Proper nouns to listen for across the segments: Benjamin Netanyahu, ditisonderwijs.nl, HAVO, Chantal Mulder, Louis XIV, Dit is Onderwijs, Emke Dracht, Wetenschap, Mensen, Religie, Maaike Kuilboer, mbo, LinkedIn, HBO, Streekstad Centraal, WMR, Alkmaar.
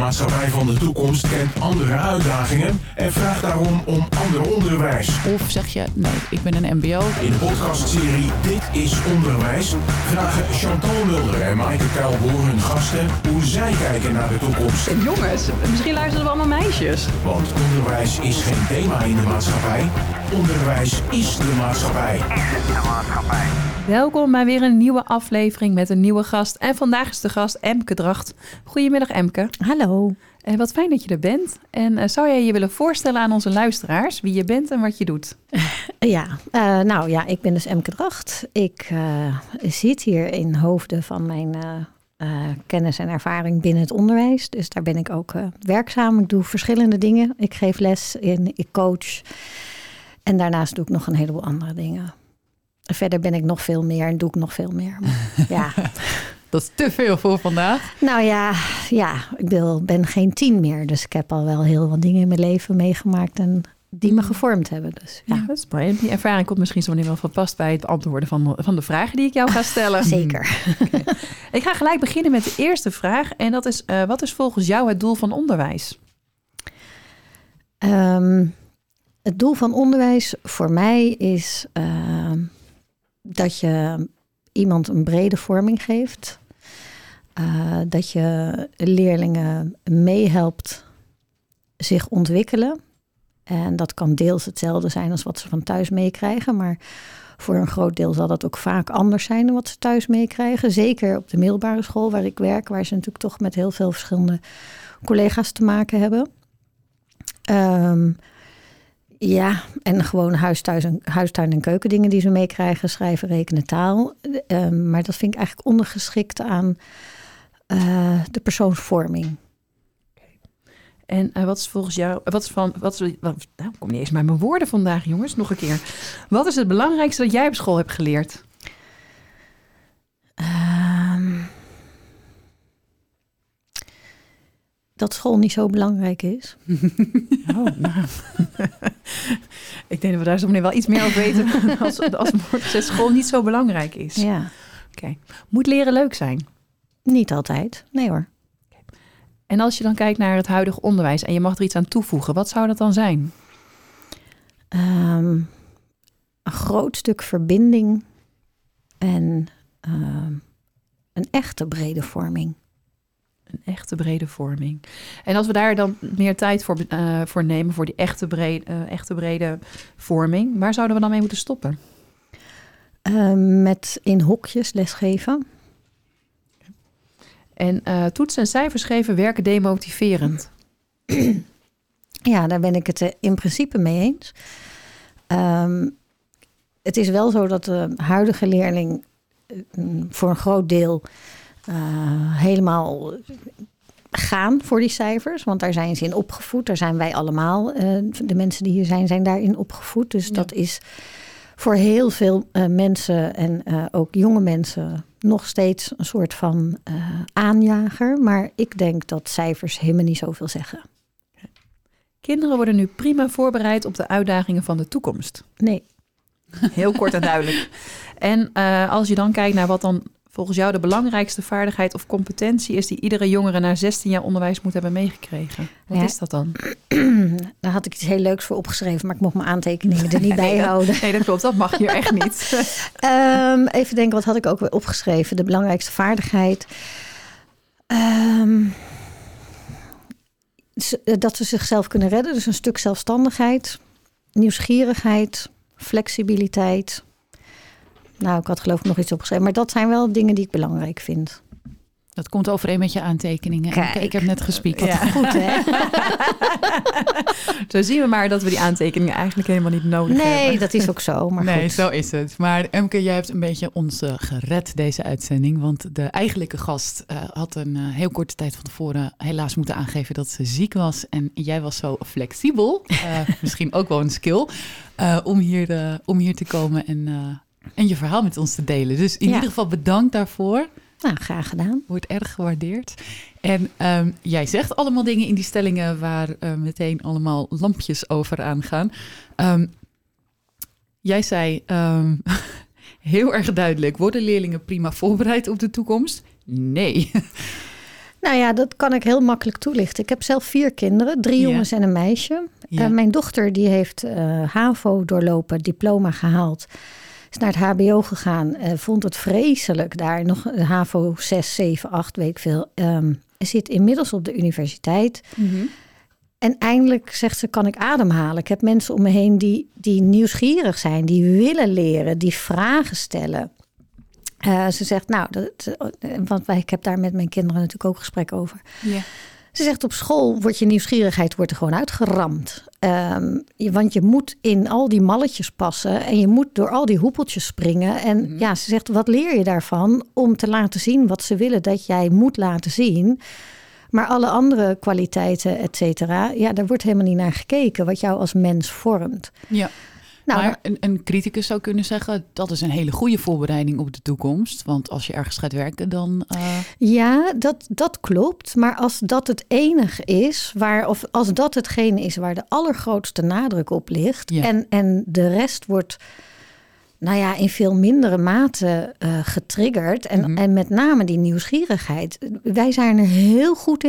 maatschappij van de toekomst kent andere uitdagingen en vraagt daarom om ander onderwijs. Of zeg je, nee, ik ben een mbo. In de podcastserie Dit is Onderwijs vragen Chantal Mulder en Maaike Kuilboer hun gasten hoe zij kijken naar de toekomst. En jongens, misschien luisteren we allemaal meisjes. Want onderwijs is geen thema in de maatschappij. Onderwijs is de maatschappij. Echt de maatschappij. Welkom bij weer een nieuwe aflevering met een nieuwe gast. En vandaag is de gast Emke Dracht. Goedemiddag Emke. Hallo. Wat fijn dat je er bent. En zou jij je willen voorstellen aan onze luisteraars wie je bent en wat je doet? Ik ben dus Emke Dracht. Ik zit hier in Hoofden van mijn kennis en ervaring binnen het onderwijs. Dus daar ben ik ook werkzaam. Ik doe verschillende dingen. Ik geef les, ik coach. En daarnaast doe ik nog een heleboel andere dingen. Verder ben ik nog veel meer en doe ik nog veel meer. Ja. Dat is te veel voor vandaag. Nou ja, ik ben geen 10 meer. Dus ik heb al wel heel wat dingen in mijn leven meegemaakt en die me gevormd hebben. Dus, ja. Ja, dat is mooi. Die ervaring komt misschien zo wel van pas bij het beantwoorden van de vragen die ik jou ga stellen. Zeker. Okay. Ik ga gelijk beginnen met de eerste vraag. En dat is, wat is volgens jou het doel van onderwijs? Het doel van onderwijs voor mij is dat je iemand een brede vorming geeft. Dat je leerlingen meehelpt zich ontwikkelen. En dat kan deels hetzelfde zijn als wat ze van thuis meekrijgen. Maar voor een groot deel zal dat ook vaak anders zijn dan wat ze thuis meekrijgen. Zeker op de middelbare school waar ik werk. Waar ze natuurlijk toch met heel veel verschillende collega's te maken hebben. Ja, en gewoon huistuin en keukendingen die ze meekrijgen. Schrijven, rekenen, taal. Maar dat vind ik eigenlijk ondergeschikt aan de persoonsvorming. En wat is volgens jou... ik kom niet eens bij mijn woorden vandaag, jongens. Nog een keer. Wat is het belangrijkste dat jij op school hebt geleerd? Dat school niet zo belangrijk is. Oh, nou. Ik denk dat we daar zo meteen wel iets meer over weten als school niet zo belangrijk is. Ja. Okay. Moet leren leuk zijn? Niet altijd, nee hoor. Okay. En als je dan kijkt naar het huidige onderwijs en je mag er iets aan toevoegen, wat zou dat dan zijn? Een groot stuk verbinding en een echte brede vorming. Een echte brede vorming. En als we daar dan meer tijd voor nemen, voor die echte brede vorming, waar zouden we dan mee moeten stoppen? Met in hokjes lesgeven. En toetsen en cijfers geven werken demotiverend. Ja, daar ben ik het in principe mee eens. Het is wel zo dat de huidige leerling voor een groot deel helemaal gaan voor die cijfers. Want daar zijn ze in opgevoed. Daar zijn wij allemaal. De mensen die hier zijn daarin opgevoed. Dus ja. Dat is voor heel veel mensen en ook jonge mensen nog steeds een soort van aanjager. Maar ik denk dat cijfers helemaal niet zoveel zeggen. Kinderen worden nu prima voorbereid op de uitdagingen van de toekomst. Nee. Heel kort en duidelijk. En als je dan kijkt naar wat dan volgens jou de belangrijkste vaardigheid of competentie is die iedere jongere na 16 jaar onderwijs moet hebben meegekregen. Wat is dat dan? Daar had ik iets heel leuks voor opgeschreven, maar ik mocht mijn aantekeningen er niet bij houden. Nee, dat klopt. Dat mag hier echt niet. Even denken, wat had ik ook weer opgeschreven? De belangrijkste vaardigheid. Dat ze zichzelf kunnen redden. Dus een stuk zelfstandigheid, nieuwsgierigheid, flexibiliteit. Nou, ik had geloof ik nog iets opgeschreven. Maar dat zijn wel dingen die ik belangrijk vind. Dat komt overeen met je aantekeningen. Kijk. Ik heb net gespiekt. Ja. Goed, hè? Zo zien we maar dat we die aantekeningen eigenlijk helemaal niet nodig hebben. Nee, dat is ook zo. Maar nee, goed. Zo is het. Maar Emke, jij hebt een beetje ons gered deze uitzending. Want de eigenlijke gast had een heel korte tijd van tevoren helaas moeten aangeven dat ze ziek was. En jij was zo flexibel. Misschien ook wel een skill. Om hier te komen en je verhaal met ons te delen. Dus in ieder geval bedankt daarvoor. Nou, graag gedaan. Wordt erg gewaardeerd. En jij zegt allemaal dingen in die stellingen waar meteen allemaal lampjes over aangaan. Jij zei heel erg duidelijk: worden leerlingen prima voorbereid op de toekomst? Nee. Nou ja, dat kan ik heel makkelijk toelichten. Ik heb zelf 4 kinderen, 3 jongens en een meisje. Ja. Mijn dochter die heeft HAVO doorlopen, diploma gehaald. Is naar het HBO gegaan, vond het vreselijk daar. Nog HAVO 6, 7, 8, weet ik veel. Zit inmiddels op de universiteit. Mm-hmm. En eindelijk zegt ze, kan ik ademhalen? Ik heb mensen om me heen die nieuwsgierig zijn, die willen leren, die vragen stellen. Ze zegt, nou, want ik heb daar met mijn kinderen natuurlijk ook gesprek over. Yeah. Ze zegt, op school wordt je nieuwsgierigheid er gewoon uitgeramd. Want je moet in al die malletjes passen en je moet door al die hoepeltjes springen. En ja, ze zegt, wat leer je daarvan om te laten zien wat ze willen dat jij moet laten zien? Maar alle andere kwaliteiten, et cetera, ja, daar wordt helemaal niet naar gekeken wat jou als mens vormt. Ja. Nou, maar een criticus zou kunnen zeggen, dat is een hele goede voorbereiding op de toekomst. Want als je ergens gaat werken, dan... Ja, dat klopt. Maar als dat het enige is, of als dat hetgene is waar de allergrootste nadruk op ligt... Ja. En de rest wordt, nou ja, in veel mindere mate getriggerd. En, en met name die nieuwsgierigheid. Wij zijn er heel goed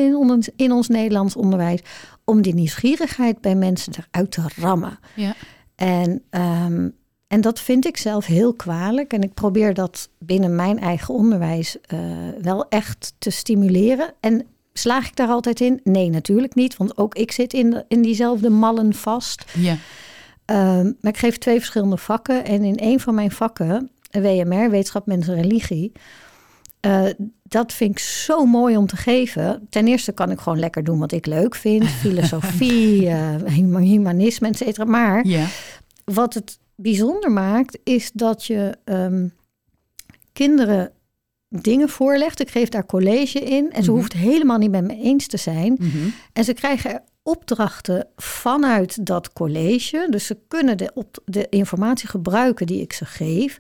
in ons Nederlands onderwijs... om die nieuwsgierigheid bij mensen eruit te rammen. Ja. En dat vind ik zelf heel kwalijk. En ik probeer dat binnen mijn eigen onderwijs wel echt te stimuleren. En slaag ik daar altijd in? Nee, natuurlijk niet. Want ook ik zit in diezelfde mallen vast. Ja. Maar ik geef 2 verschillende vakken. En in een van mijn vakken, WMR, Wetenschap, Mensen, Religie... dat vind ik zo mooi om te geven. Ten eerste kan ik gewoon lekker doen wat ik leuk vind. Filosofie, humanisme, et cetera. Maar wat het bijzonder maakt... is dat je kinderen dingen voorlegt. Ik geef daar college in. En ze hoeft helemaal niet met me eens te zijn. Mm-hmm. En ze krijgen er opdrachten vanuit dat college. Dus ze kunnen de informatie gebruiken die ik ze geef...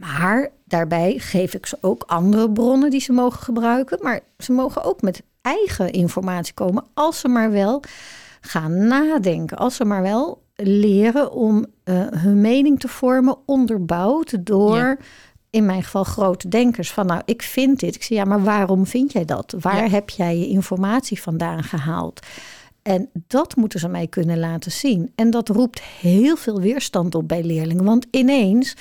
Maar daarbij geef ik ze ook andere bronnen die ze mogen gebruiken. Maar ze mogen ook met eigen informatie komen als ze maar wel gaan nadenken. Als ze maar wel leren om hun mening te vormen, onderbouwd door, in mijn geval, grote denkers. Van nou, ik vind dit. Ik zeg ja, maar waarom vind jij dat? Waar heb jij je informatie vandaan gehaald? En dat moeten ze mij kunnen laten zien. En dat roept heel veel weerstand op bij leerlingen. Want ineens...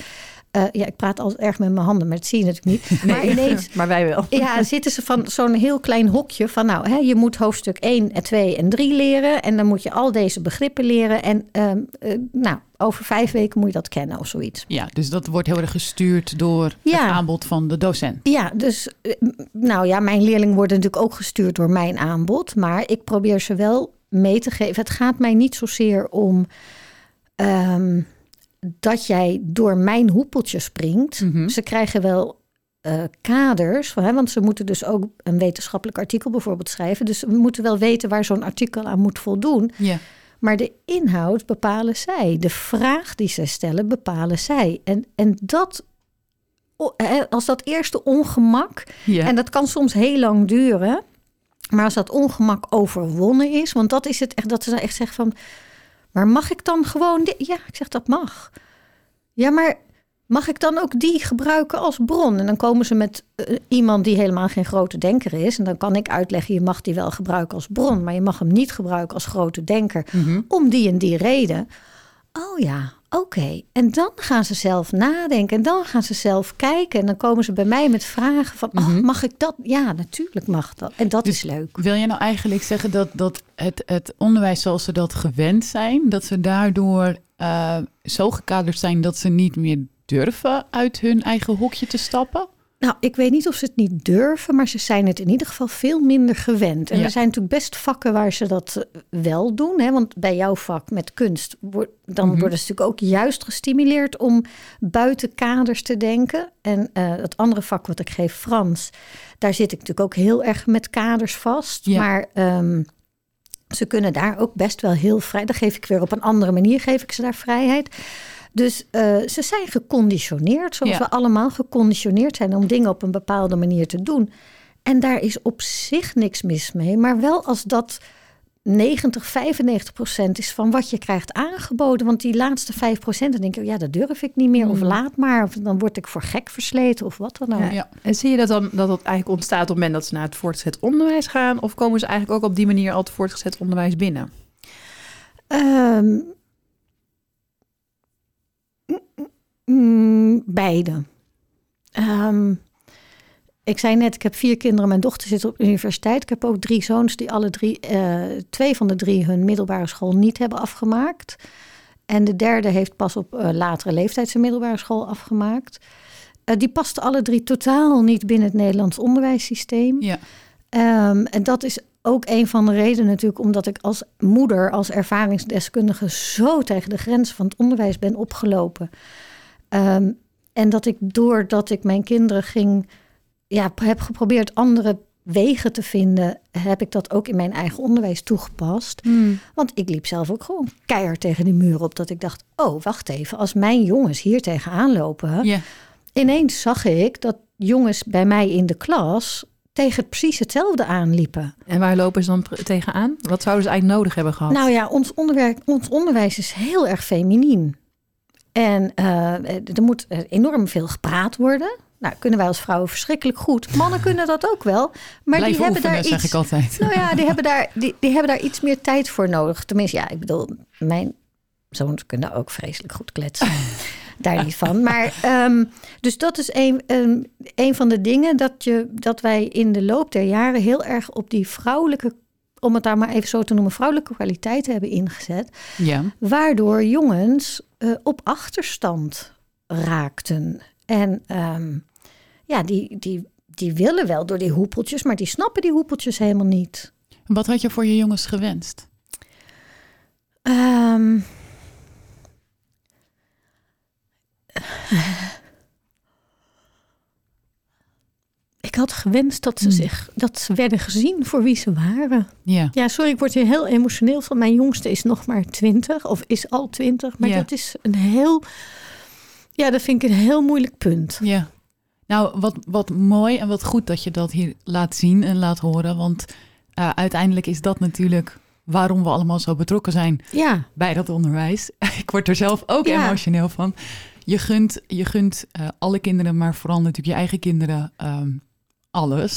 ik praat altijd erg met mijn handen, maar dat zie je natuurlijk niet. Nee, maar ineens, maar wij wel. Ja, zitten ze van zo'n heel klein hokje van... nou, hè, je moet hoofdstuk 1 en 2 en 3 leren... en dan moet je al deze begrippen leren... en over 5 weken moet je dat kennen of zoiets. Ja, dus dat wordt heel erg gestuurd door het aanbod van de docent. Ja, dus mijn leerlingen worden natuurlijk ook gestuurd door mijn aanbod... maar ik probeer ze wel mee te geven. Het gaat mij niet zozeer om... dat jij door mijn hoepeltje springt. Mm-hmm. Ze krijgen wel kaders. Want ze moeten dus ook een wetenschappelijk artikel bijvoorbeeld schrijven. Dus we moeten wel weten waar zo'n artikel aan moet voldoen. Yeah. Maar de inhoud bepalen zij. De vraag die zij stellen bepalen zij. En dat... als dat eerste ongemak... Yeah. En dat kan soms heel lang duren. Maar als dat ongemak overwonnen is... want dat is het echt, dat ze dan echt zeggen van... maar mag ik dan gewoon... Ja, ik zeg dat mag. Ja, maar mag ik dan ook die gebruiken als bron? En dan komen ze met iemand die helemaal geen grote denker is. En dan kan ik uitleggen, je mag die wel gebruiken als bron... maar je mag hem niet gebruiken als grote denker. Mm-hmm. Om die en die reden. Oh ja, oké. En dan gaan ze zelf nadenken. En dan gaan ze zelf kijken. En dan komen ze bij mij met vragen van... Mm-hmm. Mag ik dat? Ja, natuurlijk mag dat. En dat dus is leuk. Wil je nou eigenlijk zeggen dat het onderwijs zoals ze dat gewend zijn... dat ze daardoor zo gekaderd zijn... dat ze niet meer durven uit hun eigen hokje te stappen? Nou, ik weet niet of ze het niet durven... maar ze zijn het in ieder geval veel minder gewend. En er zijn natuurlijk best vakken waar ze dat wel doen. Hè? Want bij jouw vak met kunst... worden ze natuurlijk ook juist gestimuleerd... om buiten kaders te denken. En het andere vak wat ik geef, Frans... daar zit ik natuurlijk ook heel erg met kaders vast. Ja. Maar ze kunnen daar ook best wel heel vrij... daar geef ik weer op een andere manier, geef ik ze daar vrijheid... Dus ze zijn geconditioneerd, zoals we allemaal geconditioneerd zijn... om dingen op een bepaalde manier te doen. En daar is op zich niks mis mee. Maar wel als dat 95% is van wat je krijgt aangeboden. Want die laatste 5% denk ik, ja, dat durf ik niet meer. Of laat maar, of dan word ik voor gek versleten of wat dan ook. Ja, ja. En zie je dat dan dat eigenlijk ontstaat op het moment dat ze naar het voortgezet onderwijs gaan? Of komen ze eigenlijk ook op die manier al het voortgezet onderwijs binnen? Beide. Ik zei net, ik heb 4 kinderen. Mijn dochter zit op de universiteit. Ik heb ook 3 zoons die alle 3, 2 van de 3 hun middelbare school niet hebben afgemaakt. En de derde heeft pas op latere leeftijd zijn middelbare school afgemaakt. Die past alle 3 totaal niet binnen het Nederlands onderwijssysteem. Ja. En dat is ook een van de redenen natuurlijk, omdat ik als moeder, als ervaringsdeskundige zo tegen de grens van het onderwijs ben opgelopen. En dat ik doordat ik mijn kinderen ging... Ja, heb geprobeerd andere wegen te vinden, heb ik dat ook in mijn eigen onderwijs toegepast. Want ik liep zelf ook gewoon keihard tegen die muur op, dat ik dacht, oh, wacht even, als mijn jongens hier tegenaan lopen... Yeah. Ineens zag ik dat jongens bij mij in de klas tegen precies hetzelfde aanliepen. En waar lopen ze dan tegenaan? Wat zouden ze eigenlijk nodig hebben gehad? Nou ja, ons onderwijs is heel erg feminien. En er moet enorm veel gepraat worden... Nou, kunnen wij als vrouwen verschrikkelijk goed. Mannen kunnen dat ook wel. Maar blijf die oefenen, hebben daar iets, zeg ik altijd. Nou ja, die hebben daar iets meer tijd voor nodig. Tenminste, ja, ik bedoel, mijn zoons kunnen ook vreselijk goed kletsen. Daar niet van. Maar dus dat is een van de dingen dat wij in de loop der jaren heel erg op die vrouwelijke, om het daar maar even zo te noemen, vrouwelijke kwaliteiten hebben ingezet. Ja. Waardoor jongens op achterstand raakten. En ja, die willen wel door die hoepeltjes, maar die snappen die hoepeltjes helemaal niet. Wat had je voor je jongens gewenst? Ik had gewenst dat ze werden gezien voor wie ze waren. Yeah. Ja, sorry, ik word hier heel emotioneel van. Mijn jongste is nog maar 20, of is al 20. Maar dat is een heel... Ja, dat vind ik een heel moeilijk punt. Ja. Nou, wat mooi en wat goed dat je dat hier laat zien en laat horen. Want uiteindelijk is dat natuurlijk waarom we allemaal zo betrokken zijn bij dat onderwijs. Ik word er zelf ook emotioneel van. Je gunt alle kinderen, maar vooral natuurlijk je eigen kinderen alles.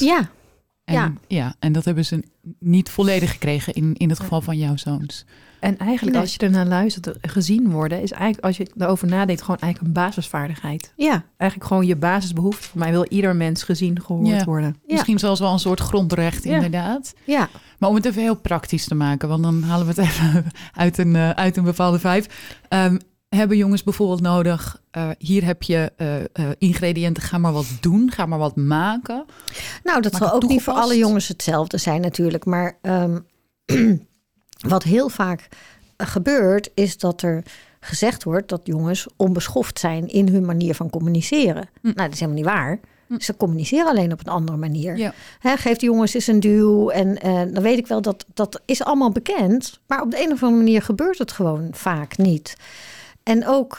Ja. En dat hebben ze niet volledig gekregen in het geval van jouw zoons. En eigenlijk als je ernaar luistert, gezien worden... is eigenlijk, als je erover nadenkt, gewoon eigenlijk een basisvaardigheid. Ja. Eigenlijk gewoon je basisbehoefte. Voor mij wil ieder mens gezien, gehoord worden. Ja. Misschien zelfs wel een soort grondrecht, inderdaad. Ja. Maar om het even heel praktisch te maken... want dan halen we het even uit een bepaalde vijf. Hebben jongens bijvoorbeeld nodig... hier heb je ingrediënten, ga maar wat doen, ga maar wat maken. Nou, dat zal ook niet voor alle jongens hetzelfde zijn natuurlijk. Maar wat heel vaak gebeurt, is dat er gezegd wordt... dat jongens onbeschoft zijn in hun manier van communiceren. Nou, dat is helemaal niet waar. Ze communiceren alleen op een andere manier. Ja. Hè, geef die jongens eens een duw. En dan weet ik wel, dat is allemaal bekend. Maar op de een of andere manier gebeurt het gewoon vaak niet. En ook,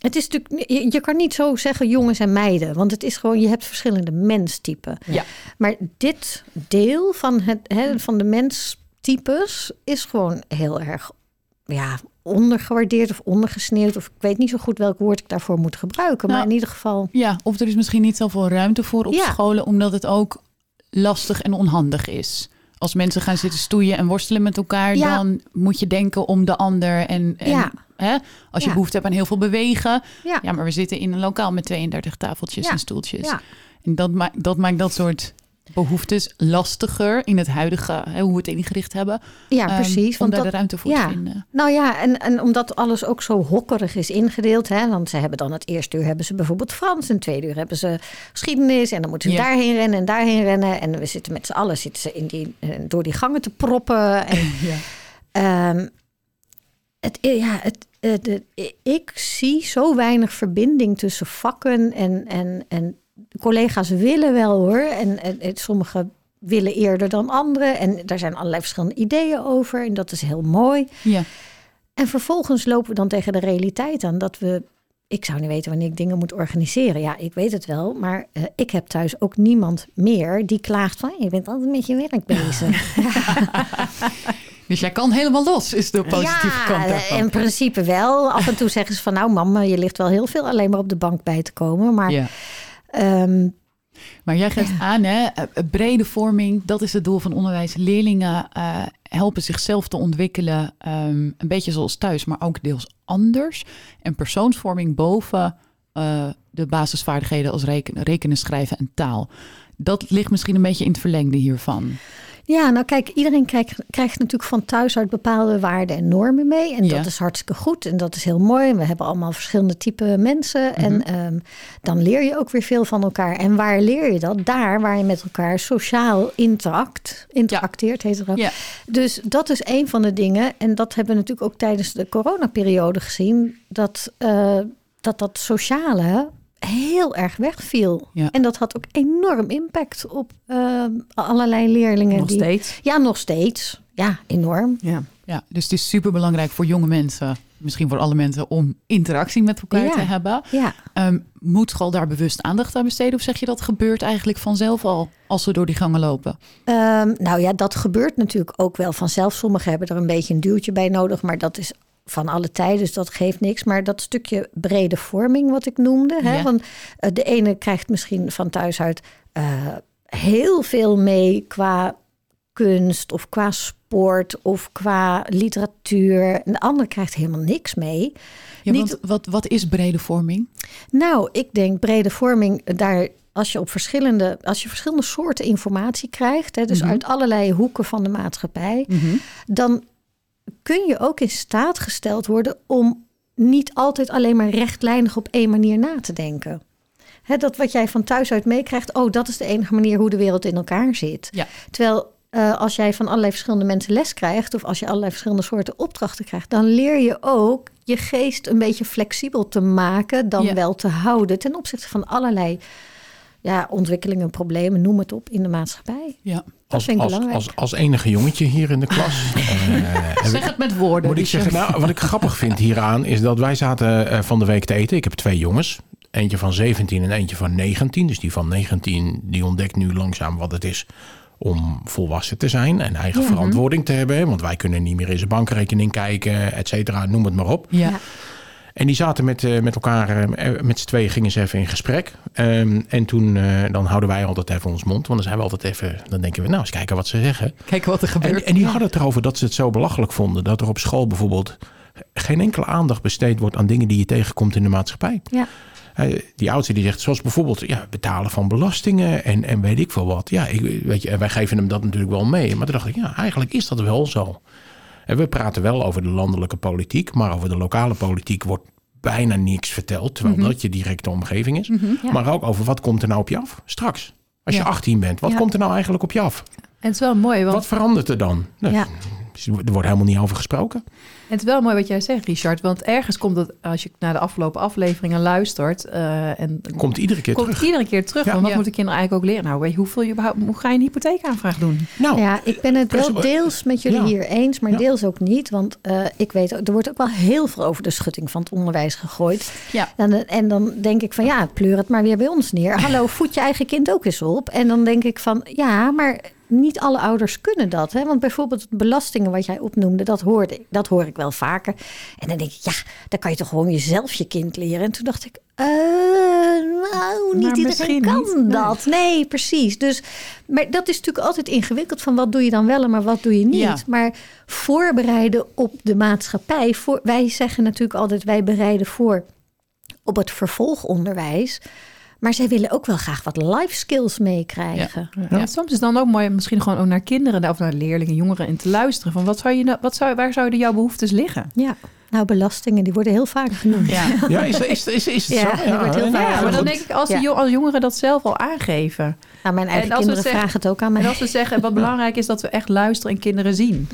het is natuurlijk, je kan niet zo zeggen jongens en meiden. Want het is gewoon, je hebt verschillende menstypen. Ja. Maar dit deel van de menstypes is gewoon heel erg ondergewaardeerd of ondergesneeuwd. Of ik weet niet zo goed welk woord ik daarvoor moet gebruiken. Nou, maar in ieder geval... Ja, of er is misschien niet zoveel ruimte voor op scholen... omdat het ook lastig en onhandig is. Als mensen gaan zitten stoeien en worstelen met elkaar... dan moet je denken om de ander. Als je behoefte hebt aan heel veel bewegen... Ja, maar we zitten in een lokaal met 32 tafeltjes en stoeltjes. Ja. En dat maakt dat soort... behoeftes lastiger in het huidige, hoe we het ingericht hebben. Ja, precies. Om daar de ruimte voor te vinden. Nou ja, en omdat alles ook zo hokkerig is ingedeeld. Hè, want ze hebben dan het eerste uur hebben ze bijvoorbeeld Frans. En het tweede uur hebben ze geschiedenis. En dan moeten ze daarheen rennen en daarheen rennen. En we zitten met z'n allen door die gangen te proppen. En, ik zie zo weinig verbinding tussen vakken en de collega's willen wel hoor. En sommigen willen eerder dan anderen. En daar zijn allerlei verschillende ideeën over. En dat is heel mooi. Ja. En vervolgens lopen we dan tegen de realiteit aan. Dat we ik zou niet weten wanneer ik dingen moet organiseren. Ja, ik weet het wel, maar ik heb thuis ook niemand meer die klaagt van... je bent altijd met je werk bezig. Dus jij kan helemaal los, is de positieve kant daarvan. Ja, in principe wel. Af en toe zeggen ze van... nou mam, je ligt wel heel veel alleen maar op de bank bij te komen. Maar... ja. Maar jij geeft aan, hè, brede vorming, dat is het doel van onderwijs. Leerlingen helpen zichzelf te ontwikkelen, een beetje zoals thuis, maar ook deels anders. En persoonsvorming boven de basisvaardigheden als rekenen, schrijven en taal. Dat ligt misschien een beetje in het verlengde hiervan. Ja, nou kijk, iedereen krijgt natuurlijk van thuis uit bepaalde waarden en normen mee. En dat is hartstikke goed en dat is heel mooi. We hebben allemaal verschillende type mensen. Mm-hmm. En dan leer je ook weer veel van elkaar. En waar leer je dat? Daar waar je met elkaar sociaal interacteert, heet het ook. Ja. Dus dat is een van de dingen. En dat hebben we natuurlijk ook tijdens de coronaperiode gezien. Dat sociale... heel erg wegviel. Ja. En dat had ook enorm impact op allerlei leerlingen. Nog steeds? Ja, nog steeds. Ja, enorm. Ja. Ja, dus het is superbelangrijk voor jonge mensen, misschien voor alle mensen, om interactie met elkaar te hebben. Ja. Moet school daar bewust aandacht aan besteden? Of zeg je dat gebeurt eigenlijk vanzelf al als we door die gangen lopen? Nou ja, dat gebeurt natuurlijk ook wel vanzelf. Sommigen hebben er een beetje een duwtje bij nodig, maar dat is... van alle tijden, dus dat geeft niks. Maar dat stukje brede vorming wat ik noemde. Ja. Hè, want de ene krijgt misschien van thuis uit heel veel mee qua kunst of qua sport of qua literatuur. En de ander krijgt helemaal niks mee. Ja, wat is brede vorming? Nou, ik denk brede vorming daar... Als je verschillende soorten informatie krijgt... Hè, dus uit allerlei hoeken van de maatschappij... dan... kun je ook in staat gesteld worden om niet altijd alleen maar rechtlijnig op één manier na te denken. Hè, dat wat jij van thuis uit meekrijgt, dat is de enige manier hoe de wereld in elkaar zit. Ja. Terwijl als jij van allerlei verschillende mensen les krijgt, of als je allerlei verschillende soorten opdrachten krijgt, dan leer je ook je geest een beetje flexibel te maken, dan wel te houden ten opzichte van allerlei ontwikkelingen, problemen, noem het op, in de maatschappij. Ja. Als enige jongetje hier in de klas. Zeg het met woorden. Moet ik zeggen, wat ik grappig vind hieraan is dat wij zaten van de week te eten. Ik heb 2 jongens. Eentje van 17 en eentje van 19. Dus die van 19 die ontdekt nu langzaam wat het is om volwassen te zijn. En eigen verantwoording te hebben. Want wij kunnen niet meer in zijn bankrekening kijken, et cetera. Noem het maar op. Ja. En die zaten met elkaar, met z'n tweeën gingen ze even in gesprek. En toen, dan houden wij altijd even ons mond. Want dan zijn we altijd even, dan denken we, nou eens kijken wat ze zeggen. Kijken wat er gebeurt. En die hadden het erover dat ze het zo belachelijk vonden. Dat er op school bijvoorbeeld geen enkele aandacht besteed wordt aan dingen die je tegenkomt in de maatschappij. Ja. Die oudste die zegt, zoals bijvoorbeeld betalen van belastingen en weet ik veel wat. Ja, wij geven hem dat natuurlijk wel mee. Maar toen dacht ik, eigenlijk is dat wel zo. En we praten wel over de landelijke politiek, maar over de lokale politiek wordt bijna niks verteld, terwijl dat je directe omgeving is. Mm-hmm, ja. Maar ook over wat komt er nou op je af straks, als je 18 bent. Wat komt er nou eigenlijk op je af? En het is wel mooi. Wat verandert er dan? Nou, er wordt helemaal niet over gesproken. En het is wel mooi wat jij zegt, Richard. Want ergens komt dat, als je naar de afgelopen afleveringen luistert... Komt iedere keer terug. Ja. Want wat moet ik je nou eigenlijk ook leren? Nou, hoe ga je een hypotheekaanvraag doen? Nou, ik ben het wel deels met jullie hier eens, maar deels ook niet. Want ik weet, er wordt ook wel heel veel over de schutting van het onderwijs gegooid. Ja. En dan denk ik van, pleur het maar weer bij ons neer. Hallo, voed je eigen kind ook eens op. En dan denk ik van, maar... niet alle ouders kunnen dat. Hè? Want bijvoorbeeld belastingen wat jij opnoemde, dat hoor ik wel vaker. En dan denk ik, dan kan je toch gewoon jezelf je kind leren. En toen dacht ik, niet iedereen kan dat. Nee, precies. Dus, maar dat is natuurlijk altijd ingewikkeld van wat doe je dan wel en maar wat doe je niet. Ja. Maar voorbereiden op de maatschappij. Wij zeggen natuurlijk altijd, wij bereiden voor op het vervolgonderwijs. Maar zij willen ook wel graag wat life skills meekrijgen. Ja. Ja. Ja, soms is het dan ook mooi misschien gewoon ook naar kinderen... of naar leerlingen, jongeren en te luisteren. Van waar zouden jouw behoeftes liggen? Ja, nou belastingen, die worden heel vaak genoemd. Ja, is het zo? Ja, wordt heel vaak genoemd. Maar dan denk ik, als de jongeren dat zelf al aangeven... Nou, mijn eigen kinderen vragen het ook aan mij. En als we zeggen, wat belangrijk is dat we echt luisteren en kinderen zien...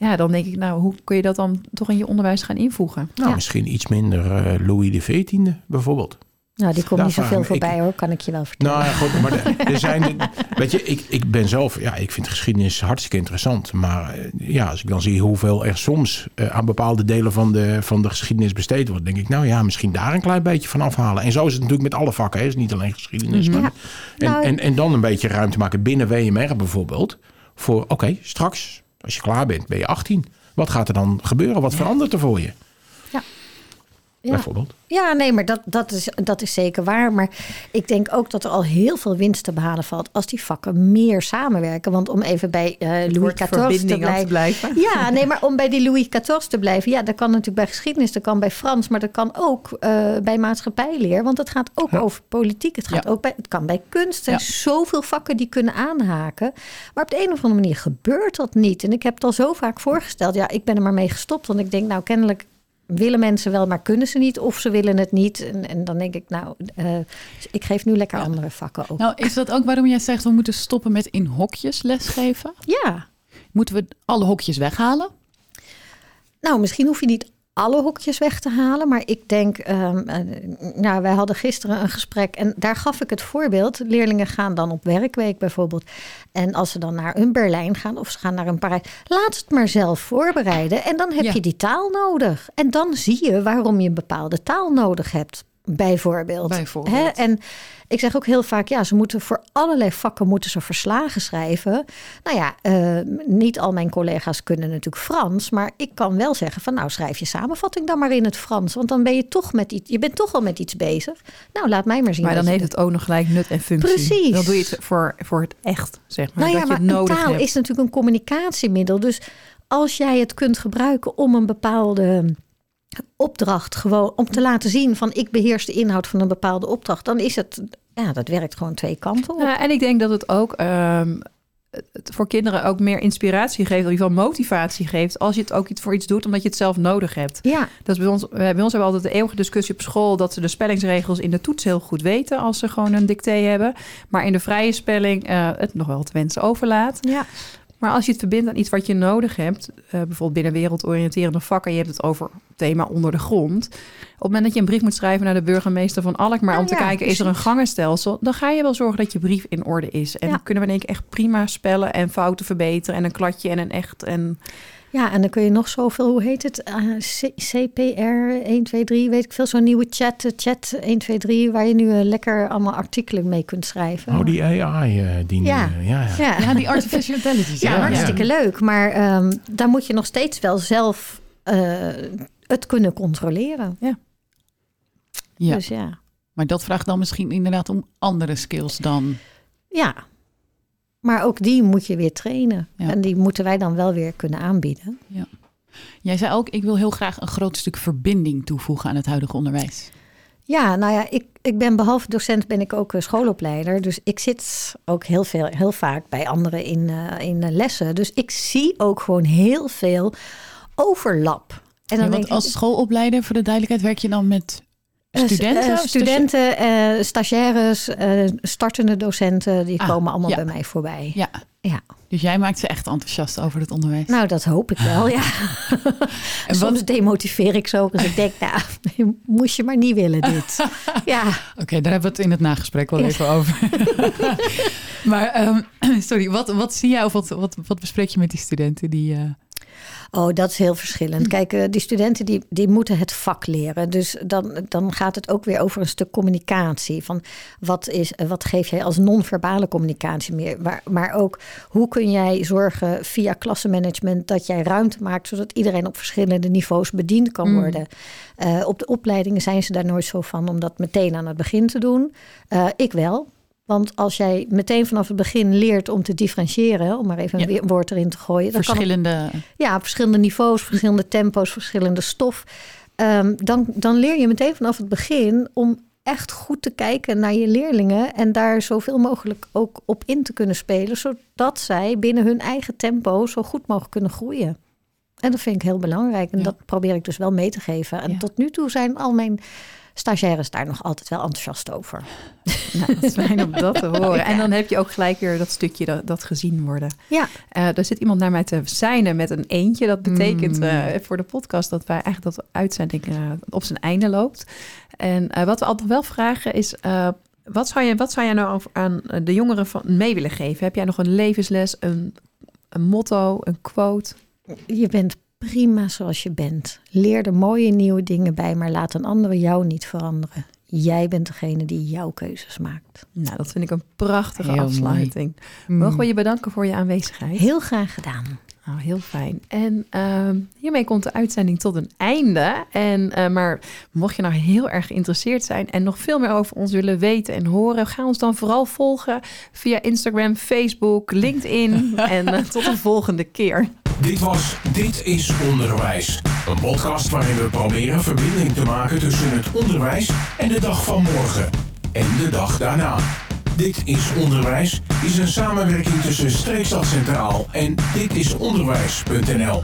Ja, dan denk ik, nou, hoe kun je dat dan toch in je onderwijs gaan invoegen? Nou, misschien iets minder Louis XIV bijvoorbeeld... Nou, die komt niet zoveel voorbij hoor, kan ik je wel vertellen. Nou ja, goed, maar er zijn... Weet je, ik ben zelf... Ja, ik vind geschiedenis hartstikke interessant. Maar ja, als ik dan zie hoeveel er soms aan bepaalde delen van de geschiedenis besteed wordt, denk ik, nou ja, misschien daar een klein beetje van afhalen. En zo is het natuurlijk met alle vakken. Hè? Het is niet alleen geschiedenis. Mm-hmm. Maar, ja. En dan een beetje ruimte maken binnen WMR bijvoorbeeld. Voor, oké, straks, als je klaar bent, ben je 18. Wat gaat er dan gebeuren? Wat verandert er voor je? Ja. Bijvoorbeeld. Ja, nee, maar dat is zeker waar. Maar ik denk ook dat er al heel veel winst te behalen valt als die vakken meer samenwerken. Want om even bij Louis XIV te blijven. Ja, nee, maar om bij die Louis XIV te blijven. Ja, dat kan natuurlijk bij geschiedenis, dat kan bij Frans. Maar dat kan ook bij maatschappijleer. Want het gaat ook over politiek. Het gaat ook bij, het kan bij kunst. Er zijn zoveel vakken die kunnen aanhaken. Maar op de een of andere manier gebeurt dat niet. En ik heb het al zo vaak voorgesteld. Ja, ik ben er maar mee gestopt. Want ik denk, nou, kennelijk willen mensen wel, maar kunnen ze niet of ze willen het niet. En dan denk ik, nou, ik geef nu lekker andere vakken ook. Nou, is dat ook waarom jij zegt, we moeten stoppen met in hokjes lesgeven? Ja. Moeten we alle hokjes weghalen? Nou, misschien hoef je niet alle hokjes weg te halen. Maar ik denk, wij hadden gisteren een gesprek en daar gaf ik het voorbeeld. Leerlingen gaan dan op werkweek bijvoorbeeld. En als ze dan naar een Berlijn gaan of ze gaan naar een Parijs, laat het maar zelf voorbereiden. En dan heb je die taal nodig. En dan zie je waarom je een bepaalde taal nodig hebt. Bijvoorbeeld. Hè? En ik zeg ook heel vaak, ja, ze moeten voor allerlei vakken moeten ze verslagen schrijven. Nou ja, niet al mijn collega's kunnen natuurlijk Frans, maar ik kan wel zeggen van, nou, schrijf je samenvatting dan maar in het Frans, want dan ben je toch met iets, je bent toch al met iets bezig. Nou, laat mij maar zien. Maar dan heeft het ook nog gelijk nut en functie. Precies. Dan doe je het voor het echt, zeg maar. Nou ja, dat je het nodig taal hebt. Is natuurlijk een communicatiemiddel. Dus als jij het kunt gebruiken om een bepaalde opdracht gewoon om te laten zien van ik beheers de inhoud van een bepaalde opdracht, dan is het, ja, dat werkt gewoon twee kanten op. Ja, en ik denk dat het ook voor kinderen ook meer inspiratie geeft, of in ieder geval motivatie geeft, als je het ook voor iets doet, omdat je het zelf nodig hebt. Ja. Dat is bij ons hebben we altijd de eeuwige discussie op school dat ze de spellingsregels in de toets heel goed weten als ze gewoon een dicté hebben, maar in de vrije spelling het nog wel te wensen overlaat. Ja. Maar als je het verbindt aan iets wat je nodig hebt, bijvoorbeeld binnen wereldoriënterende vakken, je hebt het over het thema onder de grond. Op het moment dat je een brief moet schrijven naar de burgemeester van Alkmaar om te kijken, precies. Is er een gangenstelsel? Dan ga je wel zorgen dat je brief in orde is. En dan kunnen we denk ik echt prima spellen en fouten verbeteren en een kladje en een echt. En ja, en dan kun je nog zoveel, hoe heet het? CPR 123, weet ik veel. Zo'n nieuwe chat 123, waar je nu lekker allemaal artikelen mee kunt schrijven. Oh, die AI-dienst. Ja, die artificial intelligence. Ja, hartstikke leuk. Maar daar moet je nog steeds wel zelf het kunnen controleren. Ja. Dus ja. Maar dat vraagt dan misschien inderdaad om andere skills dan. Ja. Maar ook die moet je weer trainen. Ja. En die moeten wij dan wel weer kunnen aanbieden. Ja. Jij zei ook, ik wil heel graag een groot stuk verbinding toevoegen aan het huidige onderwijs. Ja, nou ja, ik ben behalve docent ben ik ook schoolopleider. Dus ik zit ook heel vaak bij anderen in lessen. Dus ik zie ook gewoon heel veel overlap. En dan want als schoolopleider, voor de duidelijkheid, werk je dan met Studenten, stagiaires, startende docenten, die komen allemaal bij mij voorbij. Ja. Dus jij maakt ze echt enthousiast over het onderwijs? Nou, dat hoop ik wel, ja. En soms demotiveer ik ze ook. Dus ik denk, nou, moest je maar niet willen dit. Ja. Oké, daar hebben we het in het nagesprek wel even over. Maar, sorry, wat zie jij of wat bespreek je met die studenten die... Oh, dat is heel verschillend. Kijk, die studenten die moeten het vak leren. Dus dan gaat het ook weer over een stuk communicatie. Van wat geef jij als non-verbale communicatie meer? Maar ook, hoe kun jij zorgen via klassenmanagement dat jij ruimte maakt, zodat iedereen op verschillende niveaus bediend kan worden? Op de opleidingen zijn ze daar nooit zo van om dat meteen aan het begin te doen. Ik wel. Want als jij meteen vanaf het begin leert om te differentiëren, om maar even een woord erin te gooien. Dan verschillende niveaus, verschillende tempo's, verschillende stof. Dan leer je meteen vanaf het begin om echt goed te kijken naar je leerlingen en daar zoveel mogelijk ook op in te kunnen spelen, zodat zij binnen hun eigen tempo zo goed mogelijk kunnen groeien. En dat vind ik heel belangrijk. En dat probeer ik dus wel mee te geven. En tot nu toe zijn al mijn stagiaires daar nog altijd wel enthousiast over. Nou, dat is fijn om dat te horen. Ja. En dan heb je ook gelijk weer dat stukje dat gezien worden. Ja. Er zit iemand naar mij te seinen met een eentje. Dat betekent voor de podcast dat wij eigenlijk dat uitzending op zijn einde loopt. En wat we altijd wel vragen is... Wat zou jij nou aan de jongeren mee willen geven? Heb jij nog een levensles, een motto, een quote? Je bent prima zoals je bent. Leer er mooie nieuwe dingen bij, maar laat een ander jou niet veranderen. Jij bent degene die jouw keuzes maakt. Nou, dat vind ik een prachtige heel afsluiting. Mooi. Mogen we je bedanken voor je aanwezigheid? Heel graag gedaan. Oh, heel fijn. En hiermee komt de uitzending tot een einde. Maar mocht je nou heel erg geïnteresseerd zijn en nog veel meer over ons willen weten en horen, ga ons dan vooral volgen via Instagram, Facebook, LinkedIn. En tot de volgende keer. Dit was Dit is Onderwijs. Een podcast waarin we proberen verbinding te maken tussen het onderwijs en de dag van morgen. En de dag daarna. Dit is Onderwijs is een samenwerking tussen Streekstad Centraal en ditisonderwijs.nl.